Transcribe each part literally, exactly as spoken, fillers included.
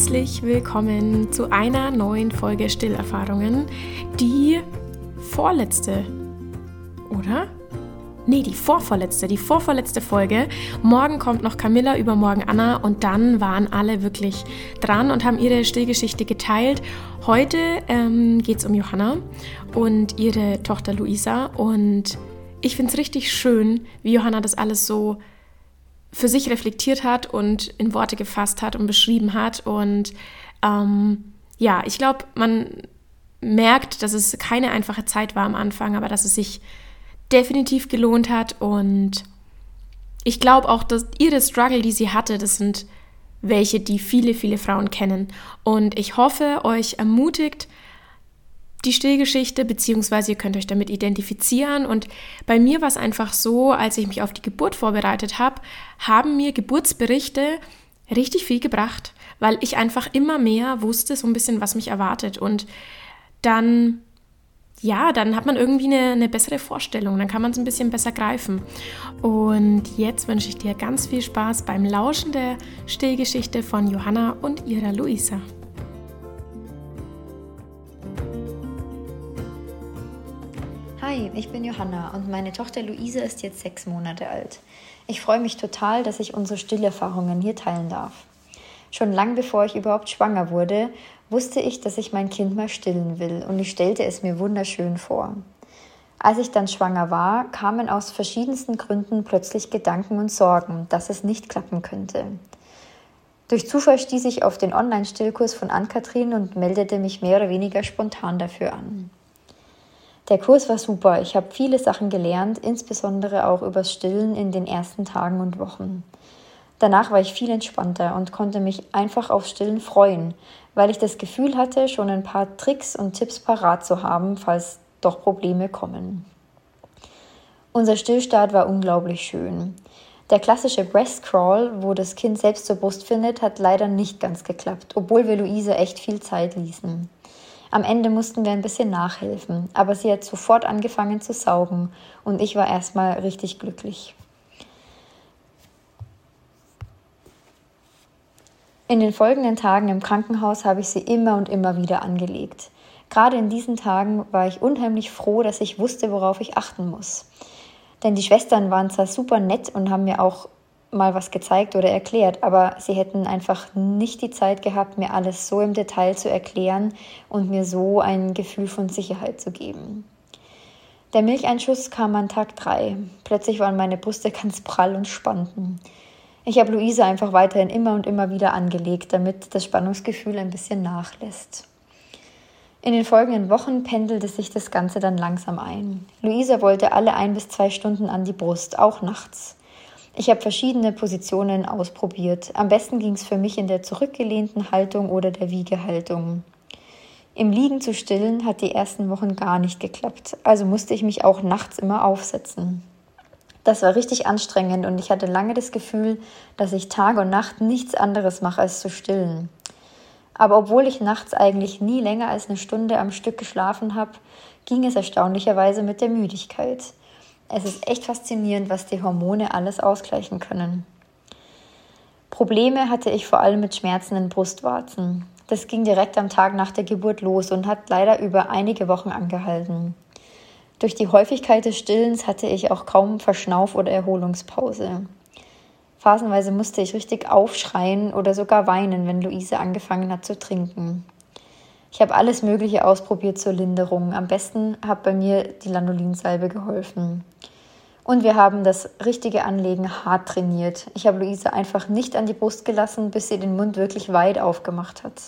herzlich willkommen zu einer neuen Folge Stillerfahrungen. Die vorletzte, oder? Nee, die vorvorletzte, die vorvorletzte Folge. Morgen kommt noch Camilla, übermorgen Anna und dann waren alle wirklich dran und haben ihre Stillgeschichte geteilt. Heute ähm, geht es um Johanna und ihre Tochter Luisa und ich finde es richtig schön, wie Johanna das alles so für sich reflektiert hat und in Worte gefasst hat und beschrieben hat. Und ähm, ja, ich glaube, man merkt, dass es keine einfache Zeit war am Anfang, aber dass es sich definitiv gelohnt hat. Und ich glaube auch, dass ihre Struggle, die sie hatte, das sind welche, die viele, viele Frauen kennen. Und ich hoffe, euch ermutigt die Stillgeschichte, beziehungsweise ihr könnt euch damit identifizieren. Und bei mir war es einfach so, als ich mich auf die Geburt vorbereitet habe, haben mir Geburtsberichte richtig viel gebracht, weil ich einfach immer mehr wusste, so ein bisschen, was mich erwartet. Und dann, ja, dann hat man irgendwie eine, eine bessere Vorstellung, dann kann man es ein bisschen besser greifen. Und jetzt wünsche ich dir ganz viel Spaß beim Lauschen der Stillgeschichte von Johanna und ihrer Luisa. Hi, ich bin Johanna und meine Tochter Luisa ist jetzt sechs Monate alt. Ich freue mich total, dass ich unsere Stillerfahrungen hier teilen darf. Schon lang bevor ich überhaupt schwanger wurde, wusste ich, dass ich mein Kind mal stillen will und ich stellte es mir wunderschön vor. Als ich dann schwanger war, kamen aus verschiedensten Gründen plötzlich Gedanken und Sorgen, dass es nicht klappen könnte. Durch Zufall stieß ich auf den Online-Stillkurs von Ann-Kathrin und meldete mich mehr oder weniger spontan dafür an. Der Kurs war super, ich habe viele Sachen gelernt, insbesondere auch übers Stillen in den ersten Tagen und Wochen. Danach war ich viel entspannter und konnte mich einfach auf Stillen freuen, weil ich das Gefühl hatte, schon ein paar Tricks und Tipps parat zu haben, falls doch Probleme kommen. Unser Stillstart war unglaublich schön. Der klassische Breastcrawl, wo das Kind selbst zur Brust findet, hat leider nicht ganz geklappt, obwohl wir Luisa echt viel Zeit ließen. Am Ende mussten wir ein bisschen nachhelfen, aber sie hat sofort angefangen zu saugen und ich war erstmal richtig glücklich. In den folgenden Tagen im Krankenhaus habe ich sie immer und immer wieder angelegt. Gerade in diesen Tagen war ich unheimlich froh, dass ich wusste, worauf ich achten muss. Denn die Schwestern waren zwar super nett und haben mir auch mal was gezeigt oder erklärt, aber sie hätten einfach nicht die Zeit gehabt, mir alles so im Detail zu erklären und mir so ein Gefühl von Sicherheit zu geben. Der Milcheinschuss kam an Tag drei. Plötzlich waren meine Brüste ganz prall und spannten. Ich habe Luisa einfach weiterhin immer und immer wieder angelegt, damit das Spannungsgefühl ein bisschen nachlässt. In den folgenden Wochen pendelte sich das Ganze dann langsam ein. Luisa wollte alle ein bis zwei Stunden an die Brust, auch nachts. Ich habe verschiedene Positionen ausprobiert. Am besten ging es für mich in der zurückgelehnten Haltung oder der Wiegehaltung. Im Liegen zu stillen hat die ersten Wochen gar nicht geklappt, also musste ich mich auch nachts immer aufsetzen. Das war richtig anstrengend und ich hatte lange das Gefühl, dass ich Tag und Nacht nichts anderes mache als zu stillen. Aber obwohl ich nachts eigentlich nie länger als eine Stunde am Stück geschlafen habe, ging es erstaunlicherweise mit der Müdigkeit. Es ist echt faszinierend, was die Hormone alles ausgleichen können. Probleme hatte ich vor allem mit schmerzenden Brustwarzen. Das ging direkt am Tag nach der Geburt los und hat leider über einige Wochen angehalten. Durch die Häufigkeit des Stillens hatte ich auch kaum Verschnauf- oder Erholungspause. Phasenweise musste ich richtig aufschreien oder sogar weinen, wenn Luise angefangen hat zu trinken. Ich habe alles Mögliche ausprobiert zur Linderung. Am besten hat bei mir die Lanolinsalbe geholfen. Und wir haben das richtige Anlegen hart trainiert. Ich habe Luisa einfach nicht an die Brust gelassen, bis sie den Mund wirklich weit aufgemacht hat.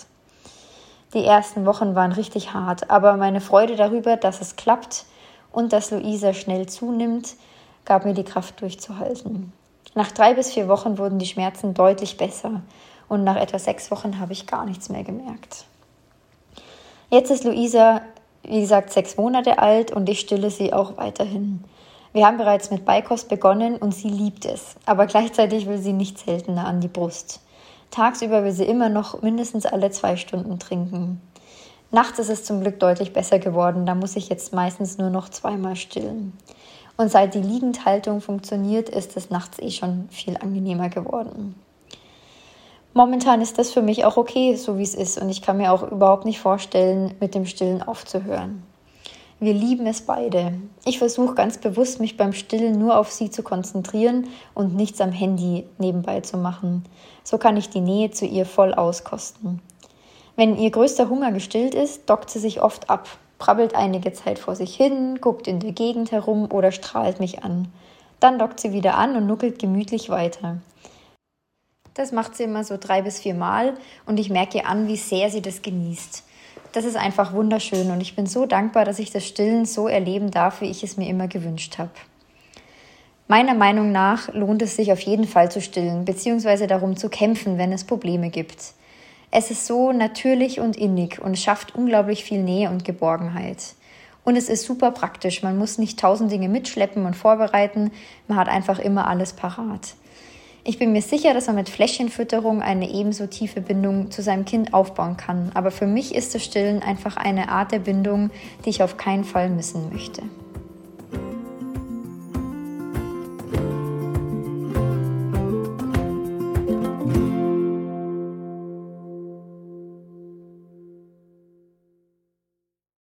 Die ersten Wochen waren richtig hart, aber meine Freude darüber, dass es klappt und dass Luisa schnell zunimmt, gab mir die Kraft durchzuhalten. Nach drei bis vier Wochen wurden die Schmerzen deutlich besser und nach etwa sechs Wochen habe ich gar nichts mehr gemerkt. Jetzt ist Luisa, wie gesagt, sechs Monate alt und ich stille sie auch weiterhin. Wir haben bereits mit Beikost begonnen und sie liebt es, aber gleichzeitig will sie nicht seltener an die Brust. Tagsüber will sie immer noch mindestens alle zwei Stunden trinken. Nachts ist es zum Glück deutlich besser geworden, da muss ich jetzt meistens nur noch zweimal stillen. Und seit die Liegendhaltung funktioniert, ist es nachts eh schon viel angenehmer geworden. momentan ist das für mich auch okay, so wie es ist. Und ich kann mir auch überhaupt nicht vorstellen, mit dem Stillen aufzuhören. Wir lieben es beide. Ich versuche ganz bewusst, mich beim Stillen nur auf sie zu konzentrieren und nichts am Handy nebenbei zu machen. So kann ich die Nähe zu ihr voll auskosten. Wenn ihr größter Hunger gestillt ist, dockt sie sich oft ab, prabbelt einige Zeit vor sich hin, guckt in der Gegend herum oder strahlt mich an. Dann dockt sie wieder an und nuckelt gemütlich weiter. Das macht sie immer so drei bis vier Mal und ich merke ihr an, wie sehr sie das genießt. Das ist einfach wunderschön und ich bin so dankbar, dass ich das Stillen so erleben darf, wie ich es mir immer gewünscht habe. Meiner Meinung nach lohnt es sich auf jeden Fall zu stillen, beziehungsweise darum zu kämpfen, wenn es Probleme gibt. Es ist so natürlich und innig und schafft unglaublich viel Nähe und Geborgenheit. Und es ist super praktisch, man muss nicht tausend Dinge mitschleppen und vorbereiten, man hat einfach immer alles parat. Ich bin mir sicher, dass man mit Fläschchenfütterung eine ebenso tiefe Bindung zu seinem Kind aufbauen kann. Aber für mich ist das Stillen einfach eine Art der Bindung, die ich auf keinen Fall missen möchte.